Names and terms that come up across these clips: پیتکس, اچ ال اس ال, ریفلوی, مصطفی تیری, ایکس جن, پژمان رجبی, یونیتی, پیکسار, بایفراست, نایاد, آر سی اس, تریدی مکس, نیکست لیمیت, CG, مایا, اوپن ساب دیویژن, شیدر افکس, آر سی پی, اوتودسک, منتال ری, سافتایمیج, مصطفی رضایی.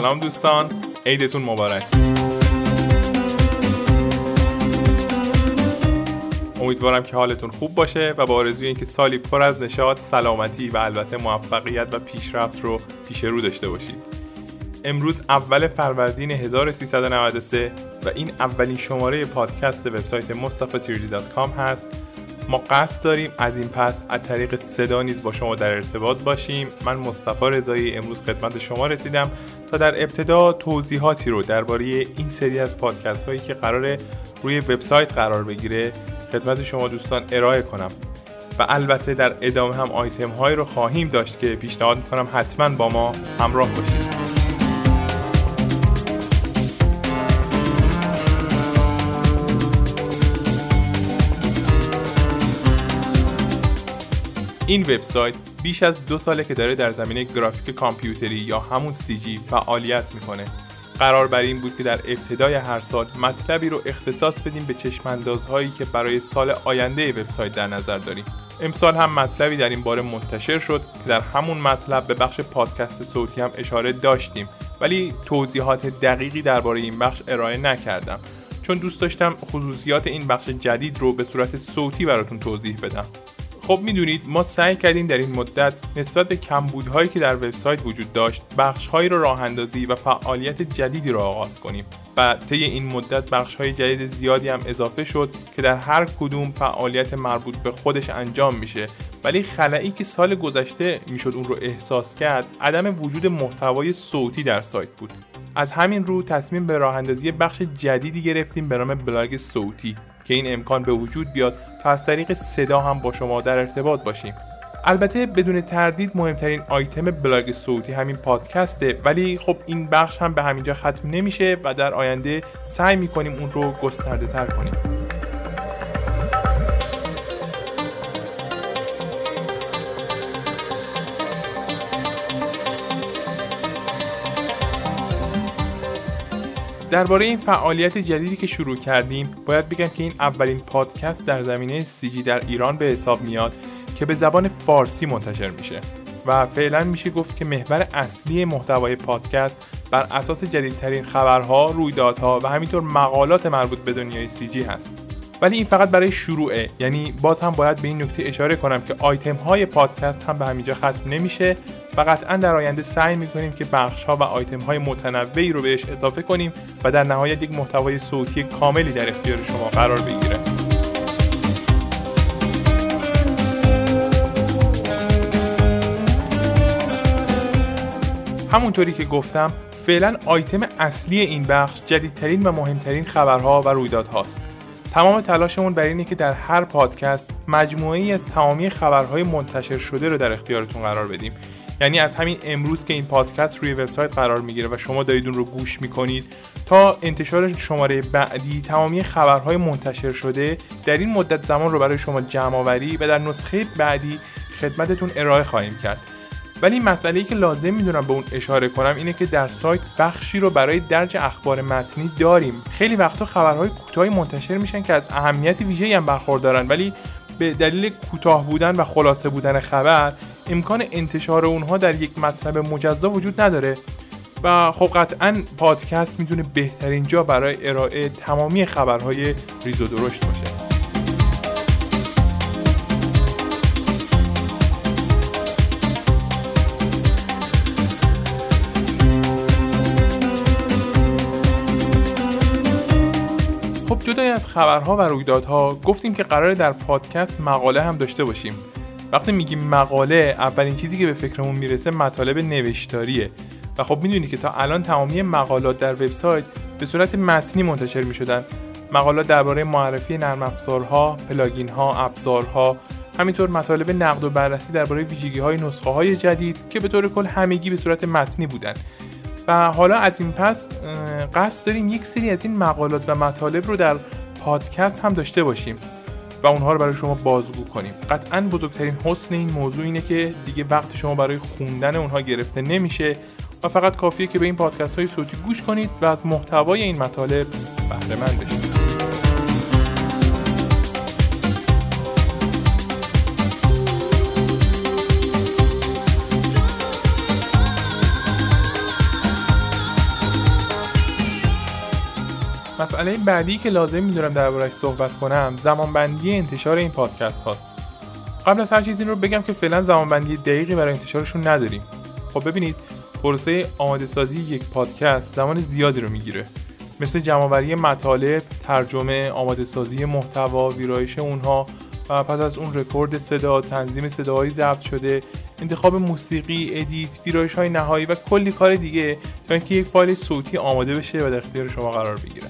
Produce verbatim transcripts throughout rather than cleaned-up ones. سلام دوستان، عیدتون مبارک. امیدوارم که حالتون خوب باشه و با آرزوی اینکه سالی پر از نشاط، سلامتی و البته موفقیت و پیشرفت رو پیش رو داشته باشید. امروز اول فروردین هزار و سیصد و نود و سه و این اولین شماره پادکست وبسایت مصطفی تیری دات کام هست. ما قصد داریم از این پس از طریق صدا نیز با شما در ارتباط باشیم. من مصطفی رضایی امروز خدمت شما رسیدم تا در ابتدا توضیحاتی رو درباره این سری از پادکست هایی که قراره روی وبسایت قرار بگیره خدمت شما دوستان ارائه کنم و البته در ادامه هم آیتم هایی رو خواهیم داشت که پیشنهاد می‌کنم حتما با ما همراه باشید. این وبسایت بیش از دو ساله که داره در زمینه گرافیک کامپیوتری یا همون سی جی فعالیت میکنه. قرار بر این بود که در ابتدای هر سال مطلبی رو اختصاص بدیم به چشم‌اندازهایی که برای سال آینده وبسایت در نظر داریم. امسال هم مطلبی در این باره منتشر شد که در همون مطلب به بخش پادکست صوتی هم اشاره داشتیم، ولی توضیحات دقیقی درباره این بخش ارائه نکردم چون دوست داشتم خصوصیات این بخش جدید رو به صورت صوتی براتون توضیح بدم. خب میدونید ما سعی کردیم در این مدت نسبت به کمبودهایی که در وبسایت وجود داشت بخش‌هایی را راه‌اندازی و فعالیت جدیدی را آغاز کنیم و طی این مدت بخش‌های جدید زیادی هم اضافه شد که در هر کدوم فعالیت مربوط به خودش انجام میشه، ولی خلایی که سال گذشته میشد اون رو احساس کرد عدم وجود محتوای صوتی در سایت بود. از همین رو تصمیم به راه‌اندازی بخش جدیدی گرفتیم به نام بلاگ صوتی که این امکان به وجود بیاد تا از طریق صدا هم با شما در ارتباط باشیم. البته بدون تردید مهمترین آیتم بلاگ صوتی همین پادکسته، ولی خب این بخش هم به همینجا ختم نمیشه و در آینده سعی میکنیم اون رو گسترده تر کنیم. درباره این فعالیت جدیدی که شروع کردیم باید بگم که این اولین پادکست در زمینه سی جی در ایران به حساب میاد که به زبان فارسی منتشر میشه و فعلا میشه گفت که محور اصلی محتوای پادکست بر اساس جدیدترین خبرها، رویدادها و همینطور مقالات مربوط به دنیای سی جی هست. ولی این فقط برای شروعه، یعنی باز هم باید به این نکته اشاره کنم که آیتم های پادکست هم به همینجا ختم نمیشه و قطعا در آینده سعی میکنیم که بخش‌ها و آیتم‌های متنوعی رو بهش اضافه کنیم و در نهایت یک محتوای صوتی کاملی در اختیار شما قرار بگیره. همونطوری که گفتم فعلا آیتم اصلی این بخش جدیدترین و مهمترین خبرها و رویدادهاست. تمام تلاشمون برای اینه که در هر پادکست مجموعه‌ای از تمامی خبرهای منتشر شده رو در اختیارتون قرار بدیم. یعنی از همین امروز که این پادکست روی وبسایت قرار میگیره و شما دارید اون رو گوش میکنید تا انتشار شماره بعدی تمامی خبرهای منتشر شده در این مدت زمان رو برای شما جمع آوری و در نسخه بعدی خدمتتون ارائه خواهیم کرد. ولی مسئله‌ای که لازم میدونم به اون اشاره کنم اینه که در سایت بخشی رو برای درج اخبار متنی داریم. خیلی وقتا خبرهای کوتاهی منتشر میشن که از اهمیت ویژه‌ای هم برخوردارن، ولی به دلیل کوتاه بودن و خلاصه بودن خبر امکان انتشار اونها در یک مطلب مجزا وجود نداره و خب قطعاً پادکست میتونه بهترین جا برای ارائه تمامی خبرهای ریز و درشت باشه. خب جدای از خبرها و رویدادها گفتیم که قراره در پادکست مقاله هم داشته باشیم. وقتی میگیم مقاله اولین چیزی که به فکرمون میرسه مطالب نوشتاریه و خب میدونی که تا الان تمامی مقالات در وبسایت به صورت متنی منتشر میشدن. مقالات درباره معرفی نرم افزارها، پلاگین ها، ابزارها، همینطور مطالب نقد و بررسی درباره ویژگی های نسخه های جدید که به طور کل همگی به صورت متنی بودن. و حالا از این پس قصد داریم یک سری از این مقالات و مطالب رو در پادکست هم داشته باشیم و اونها رو برای شما بازگو کنیم. قطعاً بزرگترین حسن این موضوع اینه که دیگه وقت شما برای خوندن اونها گرفته نمیشه و فقط کافیه که به این پادکست های صوتی گوش کنید و از محتوای این مطالب بهره مند بشید. مسئله بعدی که لازم می‌دونم درباره‌اش صحبت کنم زمانبندی انتشار این پادکست هاست. قبل از هر چیز این رو بگم که فعلا زمانبندی دقیقی برای انتشارشون نداریم. خب ببینید، پروسه آماده سازی یک پادکست زمان زیادی رو میگیره، مثل جمع‌آوری مطالب، ترجمه، آماده سازی محتوا، ویرایش اونها و پس از اون رکورد صدا، تنظیم صداهای ضبط شده، انتخاب موسیقی، ادیت، ویرایش‌های نهایی و کلی کار دیگه تا اینکه یک فایل صوتی آماده بشه و در اختیار شما قرار بگیره.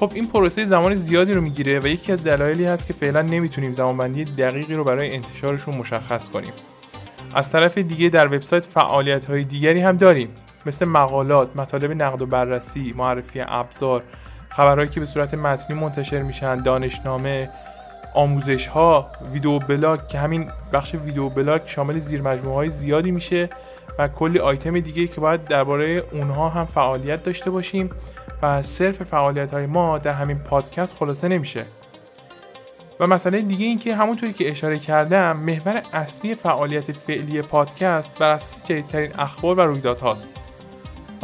خب این پروسه زمان زیادی رو میگیره و یکی از دلایلی هست که فعلا نمیتونیم زمانبندی دقیقی رو برای انتشارشون مشخص کنیم. از طرف دیگه در وبسایت فعالیت‌های دیگری هم داریم، مثل مقالات، مطالب نقد و بررسی، معرفی ابزار، خبرهایی که به صورت متنی منتشر میشن، دانشنامه، آموزش ها، ویدیو بلاگ که همین بخش ویدیو بلاگ شامل زیر مجموعه های زیادی میشه و کلی آیتم دیگه که باید درباره اونها هم فعالیت داشته باشیم و صرف فعالیت های ما در همین پادکست خلاصه نمیشه. و مسئله دیگه این که همونطوری که اشاره کردم، محور اصلی فعالیت فعلی پادکست بر اساس جدیدترین اخبار و رویدادهاست.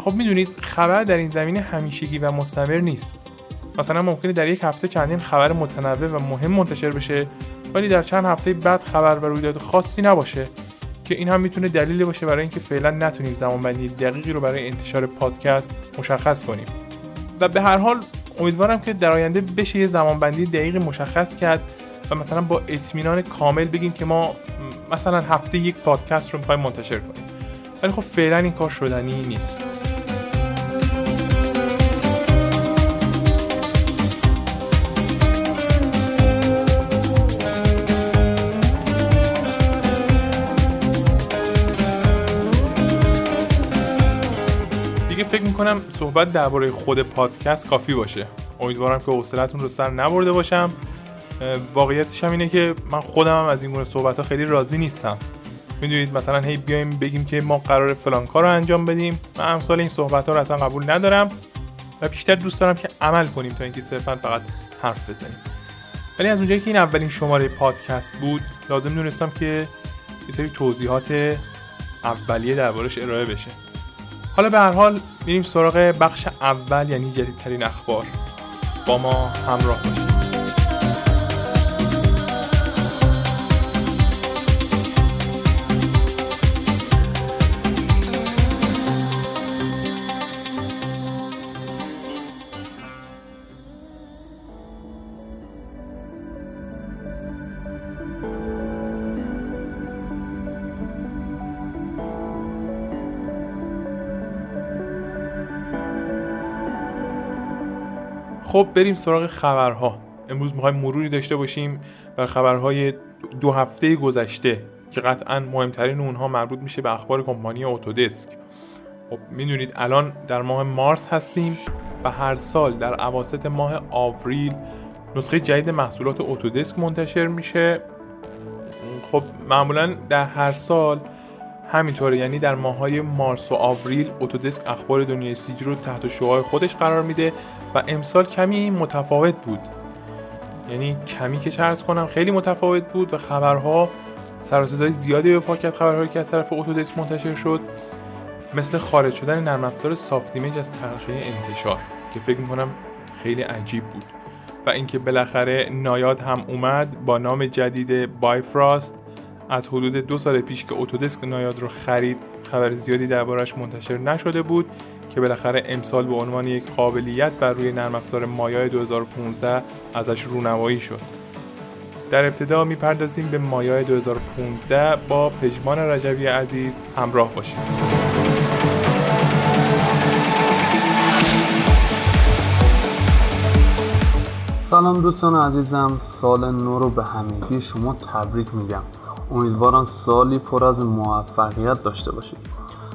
خب میدونید خبر در این زمینه همیشگی و مستمر نیست. مثلا ممکنه در یک هفته چندین خبر متنوع و مهم منتشر بشه ولی در چند هفته بعد خبر و رویداد خاصی نباشه، که این هم میتونه دلیلی باشه برای اینکه فعلا نتونیم زمانبندی دقیقی رو برای انتشار پادکست مشخص کنیم. و به هر حال امیدوارم که در آینده بشه یه زمانبندی دقیقی مشخص کرد و مثلا با اطمینان کامل بگیم که ما مثلا هفته یک پادکست رو می‌خوایم منتشر کنیم. ولی خب فعلا این کار شدنی نیست. فکر میکنم صحبت درباره خود پادکست کافی باشه. امیدوارم که حوصله‌تون رو سر نبرده باشم. واقعیتش هم اینه که من خودم هم از این گونه صحبت‌ها خیلی راضی نیستم. میدونید مثلا هی بیایم بگیم که ما قراره فلان کار رو انجام بدیم، من امثال این صحبت‌ها رو اصلا قبول ندارم و بیشتر دوست دارم که عمل کنیم تا اینکه صرفاً فقط حرف بزنیم. ولی از اونجایی که این اولین شماره پادکست بود، لازم دونستم که یه سری توضیحات اولیه دربارش ارائه بشه. حالا به هر حال میریم سراغ بخش اول، یعنی جدیدترین اخبار. با ما همراه باشید. خب بریم سراغ خبرها. امروز میخوایم مروری داشته باشیم بر خبرهای دو هفته گذشته که قطعاً مهمترین اونها مربوط میشه به اخبار کمپانی اوتودسک. خب میدونید الان در ماه مارس هستیم و هر سال در اواسط ماه آوریل نسخه جدید محصولات اوتودسک منتشر میشه. خب معمولاً در هر سال همینطوره، یعنی در ماه‌های مارس و آوریل اوتودسک اخبار دنیای سی جی رو تحت شعاع خودش قرار میده و امسال کمی متفاوت بود. یعنی کمی که چرت کنم خیلی متفاوت بود و خبرها سر و صدای زیادی به پا کرد. خبرهایی که از طرف اوتودسک منتشر شد، مثل خارج شدن نرم افزار سافتایمیج از چرخه انتشار که فکر می‌کنم خیلی عجیب بود، و اینکه بالاخره نایاد هم اومد با نام جدید بایفراست. از حدود دو سال پیش که اوتودسک نایاد رو خرید، خبر زیادی دربارش منتشر نشده بود که بالاخره امسال به عنوان یک قابلیت بر روی نرم افزار مایا دو هزار و پانزده ازش رونمایی شد. در ابتدا میپردازیم به مایا دو هزار و پانزده. با پژمان رجبی عزیز همراه باشید. سلام دوستان عزیزم، سال نو رو به همگی شما تبریک میگم. امیدوارم سالی پر از موفقیت داشته باشید.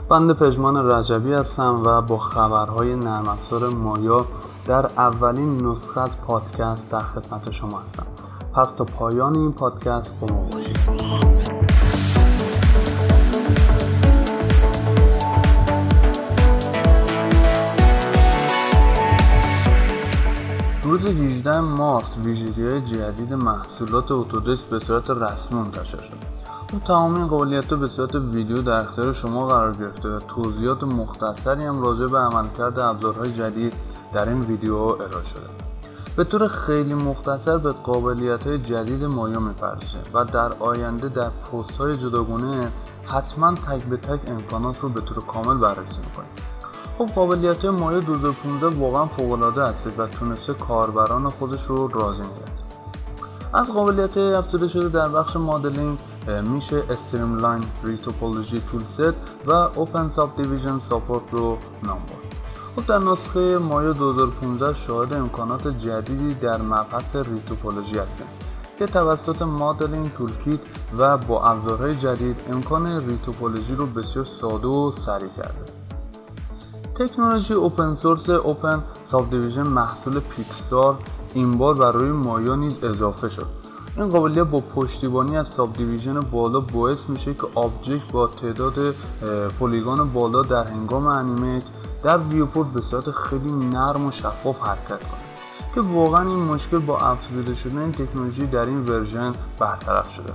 بنده پژمان رجبی هستم و با خبرهای نرم افزار مایا در اولین نسخه از پادکست در خدمت شما هستم. پس تا پایان این پادکست با ما باشید. روز هجدهم مارس ویژگی‌های جدید محصولات اوتودسک به صورت رسمی منتشر شد. او تمام این قابلیت‌ها به صورت ویدیو در اختیار شما قرار گرفته و توضیحات مختصری هم راجع به عملکرد ابزارهای جدید در این ویدیو ارائه شده. به طور خیلی مختصر به قابلیت‌های جدید مایا می‌پردازیم و در آینده در پست‌های جداگانه حتما تک به تک امکانات رو به طور کامل بررسی می‌کنیم. خب قابلیت‌های مایا دو هزار و پانزده واقعا فوق‌العاده است و تونسته کاربران خودش رو راضی کرد. از قابلیت‌های افزوده شده در بخش مدلینگ میشه استریملاین ریتوپولوژی تولست و اوپن ساب دیویژن ساپورت رو نام برد. خب در نسخه مایا دو هزار و پانزده شاهد امکانات جدیدی در مبحث ریتوپولوژی هستیم که توسط مدلینگ تولکیت و با ابزارهای جدید امکان ریتوپولوژی رو بسیار ساده و سریع کرده. تکنولوژی اوپن سورس اوپن ساب دیویژن محصول پیکسار این بار برای مایا نیز اضافه شد. این قابلیت با پشتیبانی از ساب دیویژن بالا باعث میشه که آبجکت با تعداد پلیگان بالا در هنگام انیمیت در ویوپورت به صورت خیلی نرم و شفاف حرکت کنه که واقعا این مشکل با افزوده شدن این تکنولوژی در این ورژن برطرف شده.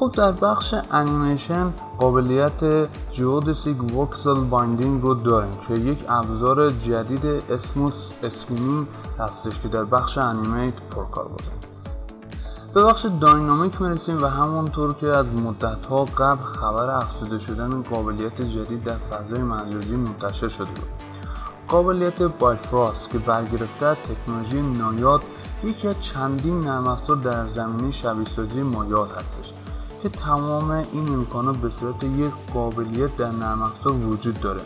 خب در بخش انیمیشن قابلیت جیودسیک وکسل بایندینگ رو داریم که یک ابزار جدید اسموس اسکینینگ هستش که در بخش انیمیت پرکار بوده. به بخش داینامیک میرسیم و همونطور که از مدت‌ها قبل خبر افزوده شدن قابلیت جدید در فضای مجازی منتشر شده بود. قابلیت بایفراست که برگرفته از تکنولوژی نایاد یکی از چندین نرم افزار در زمینه شبیه‌سازی مایا هستش که تمام این امکانات به صورت یک قابلیت در نرم افزار وجود داره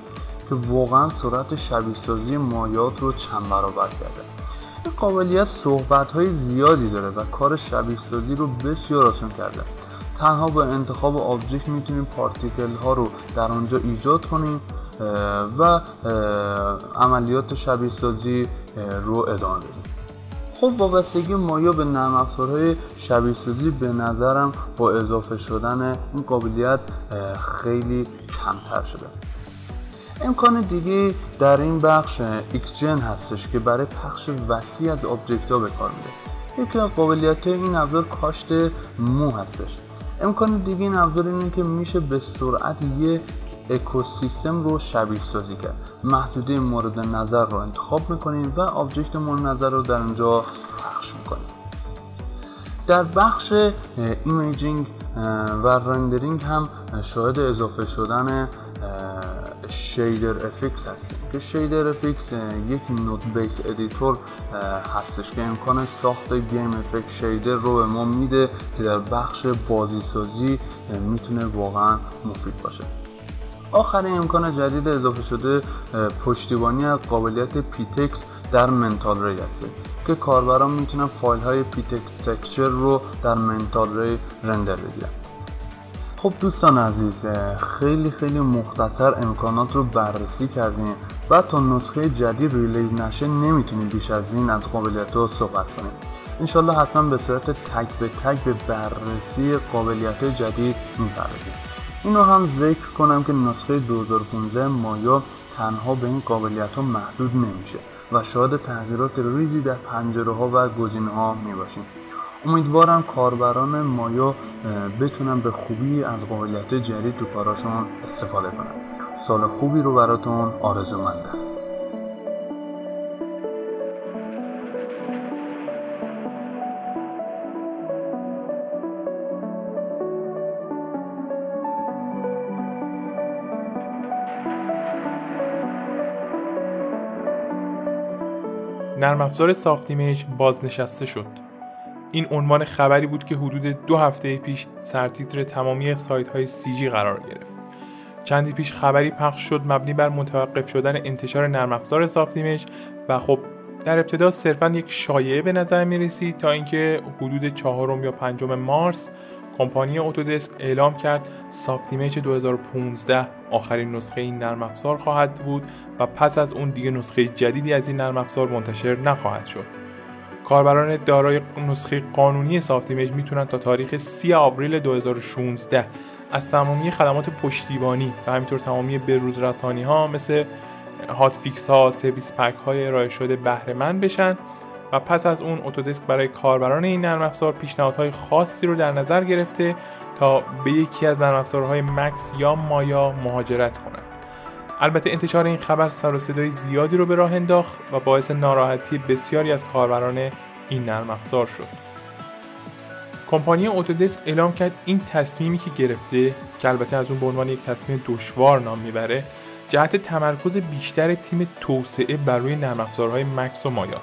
که واقعا سرعت شبیه سازی مایات رو چند برابر کرده. این قابلیت صحبت‌های زیادی داره و کار شبیه سازی رو بسیار آسان کرده. تنها با انتخاب آبجکت میتونیم پارتیکل ها رو در آنجا ایجاد کنیم و عملیات شبیه سازی رو ادامه بدیم. خب وابستگی مایا به نرم افزارهای شبیه سازی به نظرم با اضافه شدن این قابلیت خیلی کمتر شده. امکان دیگه در این بخش ایکس جن هستش که برای پخش وسیع از آبجکت ها به کار میره. یکی از قابلیت این ابزار کاشت مو هستش. امکان دیگه این ابزار اینه که میشه به سرعت یه اکوسیستم رو شبیه سازی کرد. محدوده مورد نظر رو انتخاب میکنیم و آبجکت مورد نظر رو در اونجا پخش میکنیم. در بخش ایمیجینگ و رندرینگ هم شاهد اضافه شدن شیدر افکس هستیم که شیدر افکس یک نود بیس ادیتور هستش که امکان ساخت گیم افکت شیدر رو به ما میده که در بخش بازی سازی میتونه واقعا مفید باشه. آخرین امکان جدید اضافه شده پشتیبانی از قابلیت پیتکس در منتال ری هست که کاربران میتونن فایل های پیتکس تکچر رو در منتال ری رندر بدن. خب دوستان عزیز خیلی خیلی مختصر امکانات رو بررسی کردیم و تا نسخه جدید ریلیز نشه نمیتونیم بیش از این از قابلیت ها صحبت کنیم. انشالله حتما به صورت تک به تک به بررسی قابلیت های جدید میپردازیم. اینو هم ذکر کنم که نسخه دو هزار و پانزده مایا تنها به این قابلیت ها محدود نمیشه و شاهد تغییرات ریزی در پنجره ها و گزینه ها میباشیم. امیدوارم کاربران مایا بتونن به خوبی از قابلیت جدید تو کاراشون استفاده کنن. سال خوبی رو براتون آرزومندم. نرم افزار سافتایمیج بازنشسته شد. این عنوان خبری بود که حدود دو هفته پیش سرتیتر تمامی سایت های سی جی قرار گرفت. چندی پیش خبری پخش شد مبنی بر متوقف شدن انتشار نرم افزار سافتایمیج و خب در ابتدا صرفاً یک شایعه به نظر می رسید تا اینکه حدود چهارم یا پنجم مارس کمپانی اوتودسک اعلام کرد سافتایمیج دو هزار و پانزده آخرین نسخه این نرم افزار خواهد بود و پس از اون دیگه نسخه جدیدی از این نرم افزار منتشر نخواهد شد. کاربران دارای نسخه قانونی سافتایمیج میتونن تا تاریخ سوم آوریل دو هزار و شانزده از تمامی خدمات پشتیبانی و همینطور تمامی به‌روزرسانی ها مثل هات فیکس ها، سرویس پک های ارائه شده بهره مند بشن. و پس از اون اوتودسک برای کاربران این نرم افزار پیشنهادهای خاصی رو در نظر گرفته تا به یکی از نرم افزارهای مکس یا مایا مهاجرت کنند. البته انتشار این خبر سر و صدای زیادی رو به راه انداخت و باعث ناراحتی بسیاری از کاربران این نرم افزار شد. کمپانی اوتودسک اعلام کرد این تصمیمی که گرفته، که البته از اون به عنوان یک تصمیم دشوار نام میبره، جهت تمرکز بیشتر تیم توسعه بر روی نرم افزارهای مکس و مایا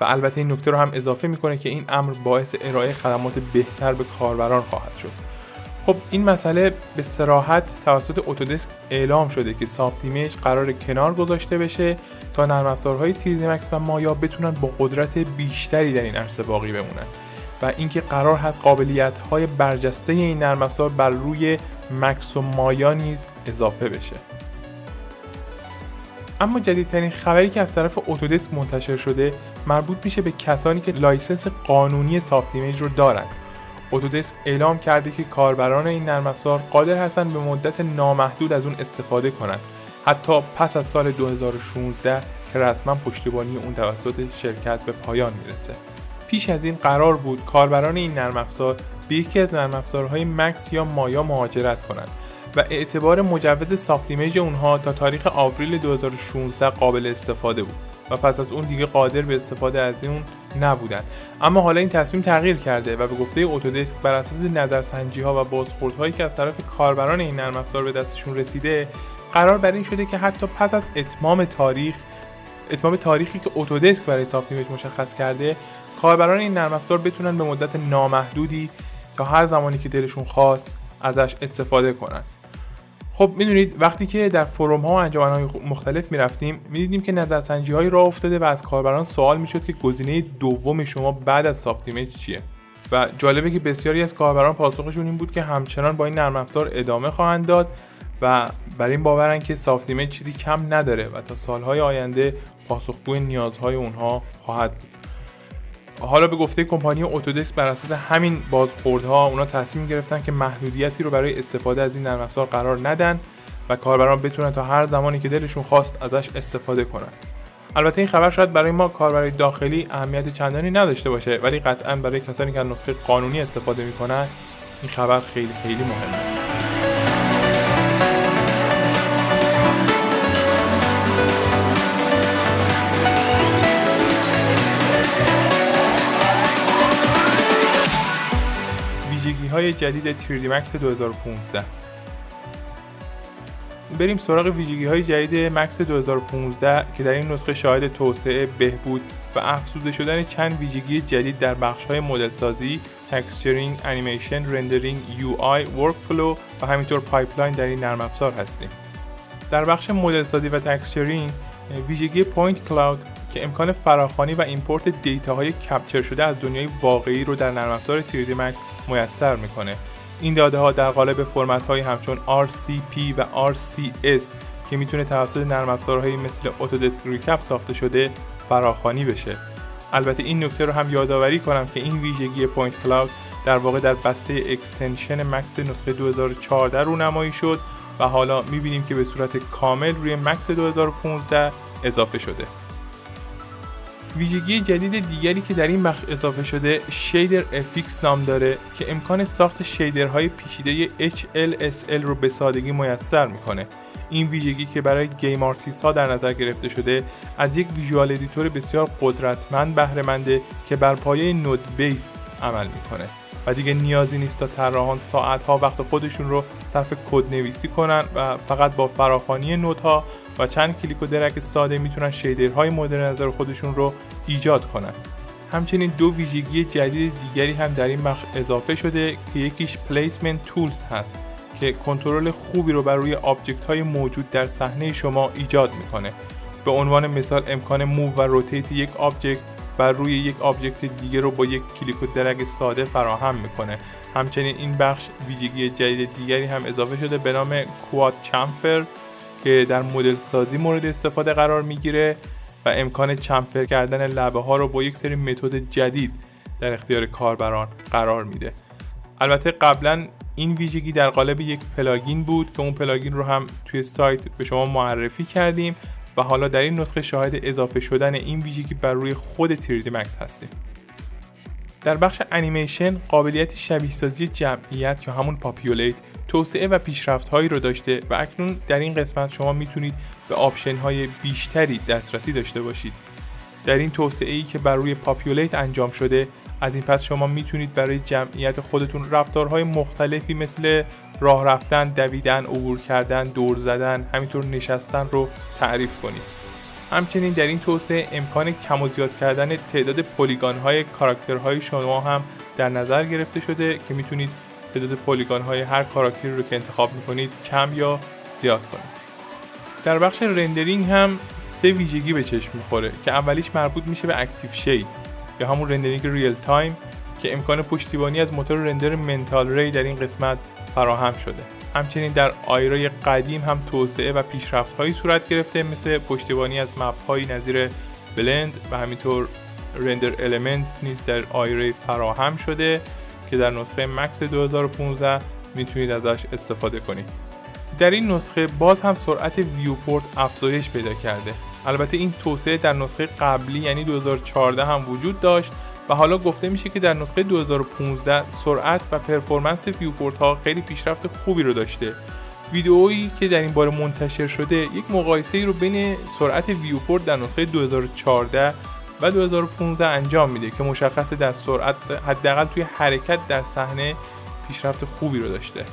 و البته این نکته رو هم اضافه میکنه که این امر باعث ارائه خدمات بهتر به کاربران خواهد شد. خب این مسئله به صراحت توسط اوتودسک اعلام شده که سافتایمیج قرار کنار گذاشته بشه تا نرم افزارهای تریدی مکس و مایا بتونن با قدرت بیشتری در این عرصه باقی بمونن و اینکه قرار هست قابلیت‌های برجسته این نرم افزار بر روی مکس و مایا نیز اضافه بشه. اما جدیدترین خبری که از طرف اوتودسک منتشر شده مربوط میشه به کسانی که لایسنس قانونی سافتایمیج رو دارن. اوتودسک اعلام کرده که کاربران این نرم افزار قادر هستن به مدت نامحدود از اون استفاده کنند، حتی پس از سال دو هزار و شانزده که رسما پشتیبانی اون توسط شرکت به پایان میرسه. پیش از این قرار بود کاربران این نرم افزار به یکی از نرم افزارهای مکس یا مایا مهاجرت کنند و اعتبار مجوز سافتایمیج اونها تا تاریخ آوریل دو هزار و شانزده قابل استفاده بود و پس از اون دیگه قادر به استفاده از اون نبودن. اما حالا این تصمیم تغییر کرده و به گفته اوتودسک بر اساس نظرسنجی ها و بازخوردهایی که از طرف کاربران این نرم افزار به دستشون رسیده، قرار بر این شده که حتی پس از اتمام تاریخ اتمام تاریخی که اوتودسک برای سافتایمیج مشخص کرده، کاربران این نرم افزار بتونن به مدت نامحدودی تا هر زمانی که دلشون خواست ازش استفاده کنن. خب میدونید وقتی که در فروم ها و انجمن های مختلف میرفتیم، میدیدیم که نظرسنجی هایی راه افتاده و از کاربران سوال میشد که گزینه دوم شما بعد از سافتایمیج چیه و جالبه که بسیاری از کاربران پاسخشون این بود که همچنان با این نرم افزار ادامه خواهند داد و برای این باورن که سافتایمیج چیزی کم نداره و تا سالهای آینده پاسخگوی نیازهای اونها خواهد بود. حالا به گفته کمپانی اوتودسک بر اساس همین بازخوردها اونا تصمیم گرفتن که محدودیتی رو برای استفاده از این نرم افزار قرار ندن و کاربران بتونن تا هر زمانی که دلشون خواست ازش استفاده کنن. البته این خبر شاید برای ما کاربرای داخلی اهمیت چندانی نداشته باشه، ولی قطعاً برای کسانی که از نسخه قانونی استفاده میکنن این خبر خیلی خیلی مهمه. های جدید تریدی مکس دو هزار و پانزده. بریم سراغ ویژگی های جدید مکس دو هزار و پانزده که در این نسخه شاهد توسعه، بهبود و افزوده شدن چند ویژگی جدید در بخش های مدل سازی، تکسچرینگ، انیمیشن، رندرینگ، یو آی، ورکفلو و همینطور پایپلاین در این نرم افزار هستیم. در بخش مدل سازی و تکسچرینگ، ویژگی پوینت کلاود که امکان فراخوانی و ایمپورت دیتاهای کپچر شده از دنیای واقعی رو در نرم افزار تریدی مکس میسر میکنه. این داده ها در قالب فرمت های همچون آر سی پی و آر سی اس که میتونه توسط نرم افزارهایی مثل اوتودسک ریکپ ساخته شده فراخوانی بشه. البته این نکته رو هم یادآوری کنم که این ویژگی پوینت کلاود در واقع در بسته اکستنشن مکس نسخه دو هزار و چهارده رونمایی شد و حالا میبینیم که به صورت کامل روی مکس دو هزار و پانزده اضافه شده. ویژگی جدید دیگری که در این بخش اضافه شده شیدر افیکس نام داره که امکان ساخت شیدرهای پیچیده اچ ال اس ال رو به سادگی میسر میکنه. این ویژگی که برای گیم آرتیست ها در نظر گرفته شده از یک ویژوال ادیتور بسیار قدرتمند بهره منده که بر پایه نود بیس عمل میکنه و دیگه نیازی نیست تا طراحان ساعت ها وقت خودشون رو صرف کد نویسی کنن و فقط با فراخوانی نودها و چند کلیک و درک ساده میتونن شیدرهای مورد نظر خودشون رو ایجاد کنن. همچنین دو ویژگی جدید دیگری هم در این بخش اضافه شده که یکیش پلیسمنت تولز هست که کنترل خوبی رو بر روی آبجکت های موجود در صحنه شما ایجاد میکنه. به عنوان مثال امکان موو و روتیت یک آبجکت بر روی یک آبجکت دیگه رو با یک کلیک و درک ساده فراهم میکنه. همچنین این بخش ویژگی جدید دیگری هم اضافه شده به نام کواد چمفر که در مدل سازی مورد استفاده قرار میگیره و امکان چمفر کردن لبه ها رو با یک سری متد جدید در اختیار کاربران قرار میده. البته قبلا این ویژگی در قالب یک پلاگین بود که اون پلاگین رو هم توی سایت به شما معرفی کردیم و حالا در این نسخه شاهد اضافه شدن این ویژگی بر روی خود تریدی مکس هستیم. در بخش انیمیشن قابلیت شبیه سازی جمعیت یا همون پاپیولیت توسعه و پیشرفت‌هایی رو داشته و اکنون در این قسمت شما میتونید به آپشن‌های بیشتری دسترسی داشته باشید. در این توسعه‌ای که بر روی پاپیولیت انجام شده، از این پس شما میتونید برای جمعیت خودتون رفتارهای مختلفی مثل راه رفتن، دویدن، عبور کردن، دور زدن، همینطور نشستن رو تعریف کنید. همچنین در این توسعه امکان کم و زیاد کردن تعداد پلیگان‌های کاراکترهای شما هم در نظر گرفته شده که میتونید تعداد پلیگان‌های هر کاراکتری رو که انتخاب می‌کنید کم یا زیاد کنید. در بخش رندرینگ هم سه ویژگی به چشم می‌خوره که اولیش مربوط میشه به اکتیو شید یا همون رندرینگ ریل تایم که امکان پشتیبانی از موتور رندر منتال ری در این قسمت فراهم شده. همچنین در آیرای قدیم هم توسعه و پیشرفت‌هایی صورت گرفته مثل پشتیبانی از مپ‌های نظیر بلند و همینطور رندر المنتس نیز در آیرای فراهم شده که در نسخه مکس دو هزار و پانزده میتونید ازش استفاده کنید. در این نسخه باز هم سرعت ویوپورت افزایش پیدا کرده. البته این توسعه در نسخه قبلی یعنی دو هزار و چهارده هم وجود داشت و حالا گفته میشه که در نسخه دو هزار و پانزده سرعت و پرفورمنس ویوپورت ها خیلی پیشرفت خوبی رو داشته. ویدئویی که در این باره منتشر شده یک مقایسه‌ای رو بین سرعت ویوپورت در نسخه دو هزار و چهارده و دو هزار و پانزده انجام میده که مشخصه در سرعت حداقل توی حرکت در صحنه پیشرفت خوبی رو داشته.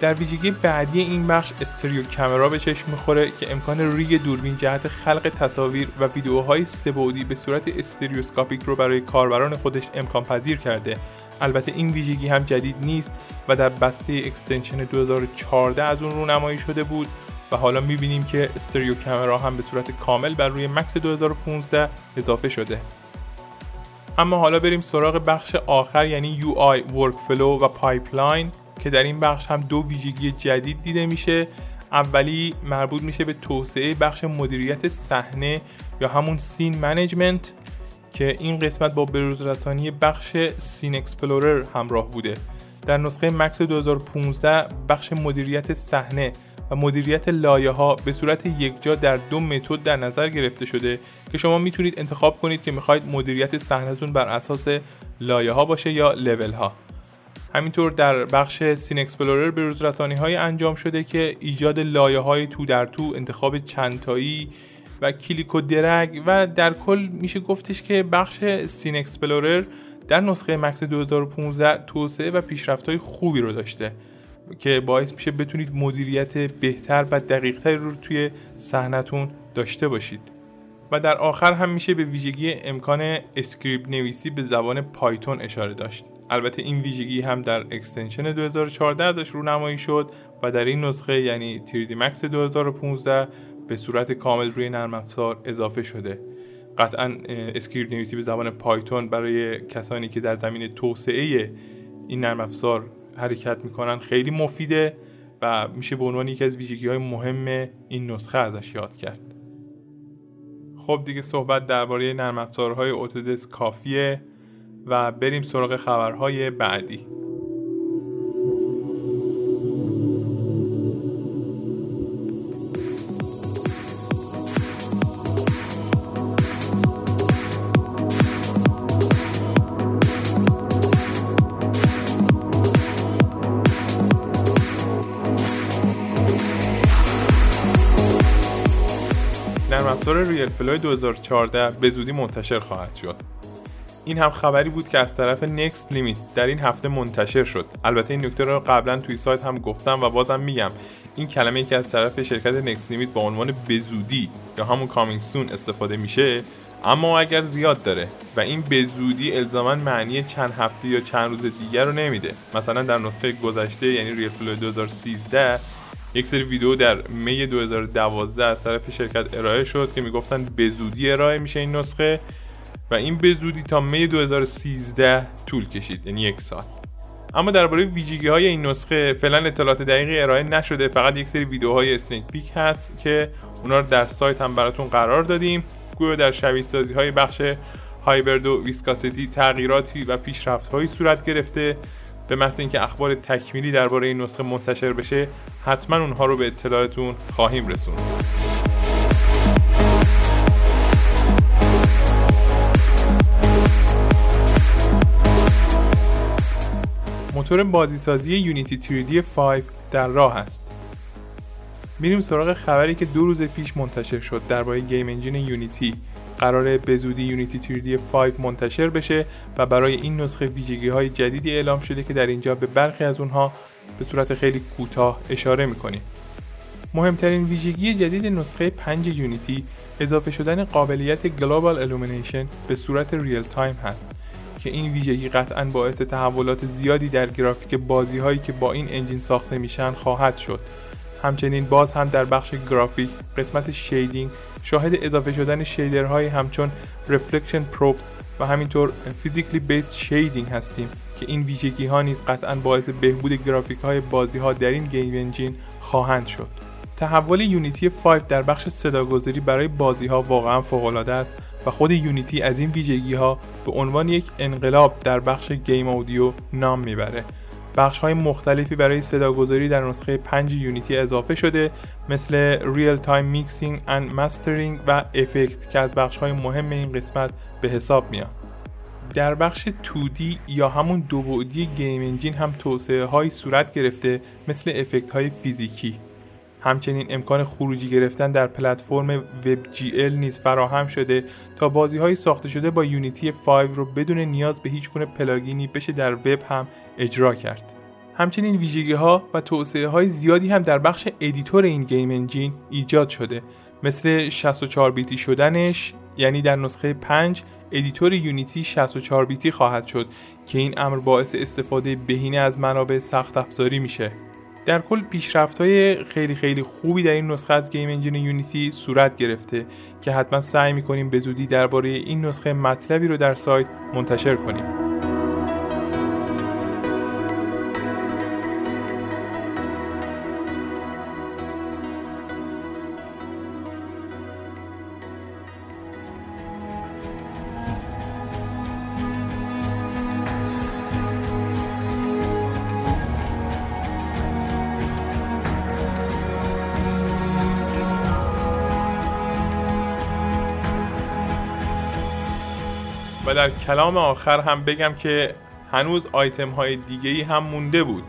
در ویژگی بعدی این بخش استریو کامرا به چشم میخوره که امکان ریگ دوربین جهت خلق تصاویر و ویدیوهای سه‌بعدی به صورت استریوسکوپیک رو برای کاربران خودش امکان پذیر کرده. البته این ویژگی هم جدید نیست و در بسته اکستنشن دو هزار و چهارده از اون رو نمایی شده بود و حالا میبینیم که استریو کامرا هم به صورت کامل بر روی مکس دو هزار و پانزده اضافه شده. اما حالا بریم سراغ بخش آخر یعنی یو آی، ورکفلو و پایپلاین که در این بخش هم دو ویژگی جدید دیده میشه. اولی مربوط میشه به توسعه بخش مدیریت صحنه یا همون سین منیجمنت که این قسمت با بروز رسانی بخش سین اکسپلورر همراه بوده. در نسخه مکس دو هزار و پانزده بخش مدیریت صحنه و مدیریت لایه ها به صورت یکجا در دو متد در نظر گرفته شده که شما میتونید انتخاب کنید که میخواید مدیریت صحنه‌تون بر اساس لایه ها باشه یا لول ها. همینطور در بخش سین اکسپلورر بروز رسانی های انجام شده که ایجاد لایه های تو در تو، انتخاب چندتایی و کلیک و درگ و در کل میشه گفتش که بخش سین اکسپلورر در نسخه مکس دو هزار و پانزده توسعه و پیشرفت های خوبی رو داشته که باعث میشه بتونید مدیریت بهتر و دقیقتری رو توی صحنه‌تون داشته باشید. و در آخر هم میشه به ویژگی امکان اسکریپت نویسی به زبان پایتون اشاره داشت. البته این ویژگی هم در اکستنشن دو هزار و چهارده ازش رونمایی شد و در این نسخه یعنی تریدی مکس دو هزار و پانزده به صورت کامل روی نرم افزار اضافه شده. قطعا اسکریپت نویسی به زبان پایتون برای کسانی که در زمینه توسعه این نرم افزار حرکت میکنن خیلی مفیده و میشه به عنوان یکی از ویژگی های مهم این نسخه ازش یاد کرد. خب دیگه صحبت درباره نرم افزارهای اوتودسک کافیه و بریم سراغ خبرهای بعدی. نرم افزار ریفلوی دو هزار و چهارده به زودی منتشر خواهد شد. این هم خبری بود که از طرف نیکست لیمیت در این هفته منتشر شد. البته این نکته رو قبلا توی سایت هم گفتم و بازم میگم این کلمه‌ای که از طرف شرکت نیکست لیمیت با عنوان بزودی یا همون کامینگ سون استفاده میشه، اما اگر زیاد داره و این بزودی الزاما معنی چند هفته یا چند روز دیگر رو نمیده. مثلا در نسخه گذشته یعنی ریفلوی دو هزار و سیزده یک سری ویدیو در می دو هزار و دوازده از طرف شرکت ارائه شد که میگفتن بزودی ارائه میشه این نسخه و این به زودی تا می دو هزار و سیزده طول کشید یعنی یک سال. اما درباره ویژگی‌های این نسخه فعلا اطلاعات دقیقی ارائه نشده، فقط یک سری ویدیوهای اسنیک پیک هست که اونا رو در سایت هم براتون قرار دادیم. گویا در شبیه‌سازی‌های بخش هایبرد و ویسکاسیتی تغییراتی و پیشرفت‌هایی صورت گرفته. به محض اینکه اخبار تکمیلی درباره این نسخه منتشر بشه حتما اونها رو به اطلاعتون خواهیم رسوند. موتور بازیسازی یونیتی تریدی پنج در راه است. میریم سراغ خبری که دو روز پیش منتشر شد درباره گیم انجین یونیتی. قراره به زودی یونیتی تریدی پنج منتشر بشه و برای این نسخه ویژگی‌های جدیدی اعلام شده که در اینجا به برخی از اونها به صورت خیلی کوتاه اشاره می‌کنیم. مهمترین ویژگی جدید نسخه پنج یونیتی اضافه شدن قابلیت گلوبال الومینیشن به صورت ریل تایم هست که این ویژگی قطعاً باعث تحولات زیادی در گرافیک بازی‌هایی که با این انجین ساخته میشن خواهد شد. همچنین باز هم در بخش گرافیک قسمت شیدینگ شاهد اضافه شدن شیدرهایی همچون رفلکشن پروبز و همینطور فیزیکلی بیسد شیدینگ هستیم که این ویژگی ها نیز قطعاً باعث بهبود گرافیک های بازی ها در این گیم انجین خواهند شد. تحول یونیتی پنج در بخش صداگذاری برای بازی ها واقعاً فوق العاده است و خود یونیتی از این ویژگی ها به عنوان یک انقلاب در بخش گیم اودیو نام میبره. بخش‌های مختلفی برای صداگذاری در نسخه پنج یونیتی اضافه شده مثل Real Time Mixing and Mastering و Effect که از بخش‌های مهم این قسمت به حساب میان. در بخش دو دی یا همون دو بعدی گیم انجین هم توسعه‌هایی صورت گرفته مثل افکت‌های فیزیکی. همچنین امکان خروجی گرفتن در پلتفرم وب جی ال نیز فراهم شده تا بازی‌های ساخته شده با یونیتی پنج رو بدون نیاز به هیچ گونه پلاگینی بشه در وب هم اجرا کرد. همچنین ویژگی‌ها و توسعه‌های زیادی هم در بخش ادیتور این گیم انجین ایجاد شده مثل شصت و چهار بیتی شدنش، یعنی در نسخه پنج ادیتور یونیتی شصت و چهار بیتی خواهد شد که این امر باعث استفاده بهینه از منابع سخت افزاری میشه. در کل پیشرفت‌های خیلی خیلی خوبی در این نسخه از گیم انجین یونیتی صورت گرفته که حتما سعی می‌کنیم به زودی درباره این نسخه مطلبی رو در سایت منتشر کنیم. و در کلام آخر هم بگم که هنوز آیتم های دیگه ای هم مونده بود.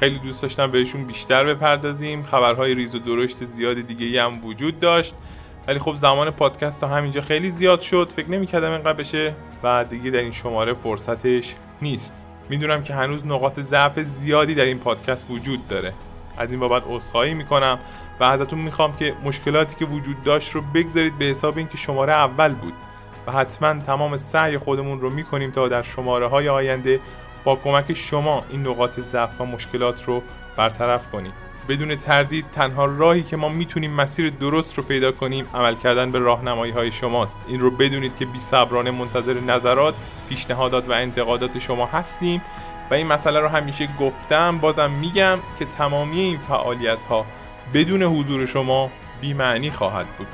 خیلی دوست داشتم بهشون بیشتر بپردازیم. خبرهای ریز و درشت زیاد دیگه ای هم وجود داشت ولی خب زمان پادکست تا همینجا خیلی زیاد شد. فکر نمی‌کردم اینقدر بشه و دیگه در این شماره فرصتش نیست. میدونم که هنوز نقاط ضعف زیادی در این پادکست وجود داره. از این بابت عذرخواهی میکنم و ازتون میخوام که مشکلاتی که وجود داشت رو بگذارید به حساب اینکه شماره اول بود. و حتما تمام سعی خودمون رو میکنیم تا در شماره های آینده با کمک شما این نقاط ضعف و مشکلات رو برطرف کنیم. بدون تردید تنها راهی که ما میتونیم مسیر درست رو پیدا کنیم عمل کردن به راهنمایی های شماست. این رو بدونید که بی صبرانه منتظر نظرات، پیشنهادات و انتقادات شما هستیم و این مسئله رو همیشه گفتم بازم میگم که تمامی این فعالیت ها بدون حضور شما بی معنی خواهد بود.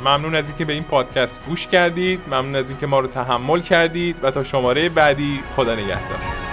ممنون از اینکه به این پادکست گوش کردید، ممنون از اینکه ما رو تحمل کردید و تا شماره بعدی خدا نگهدار.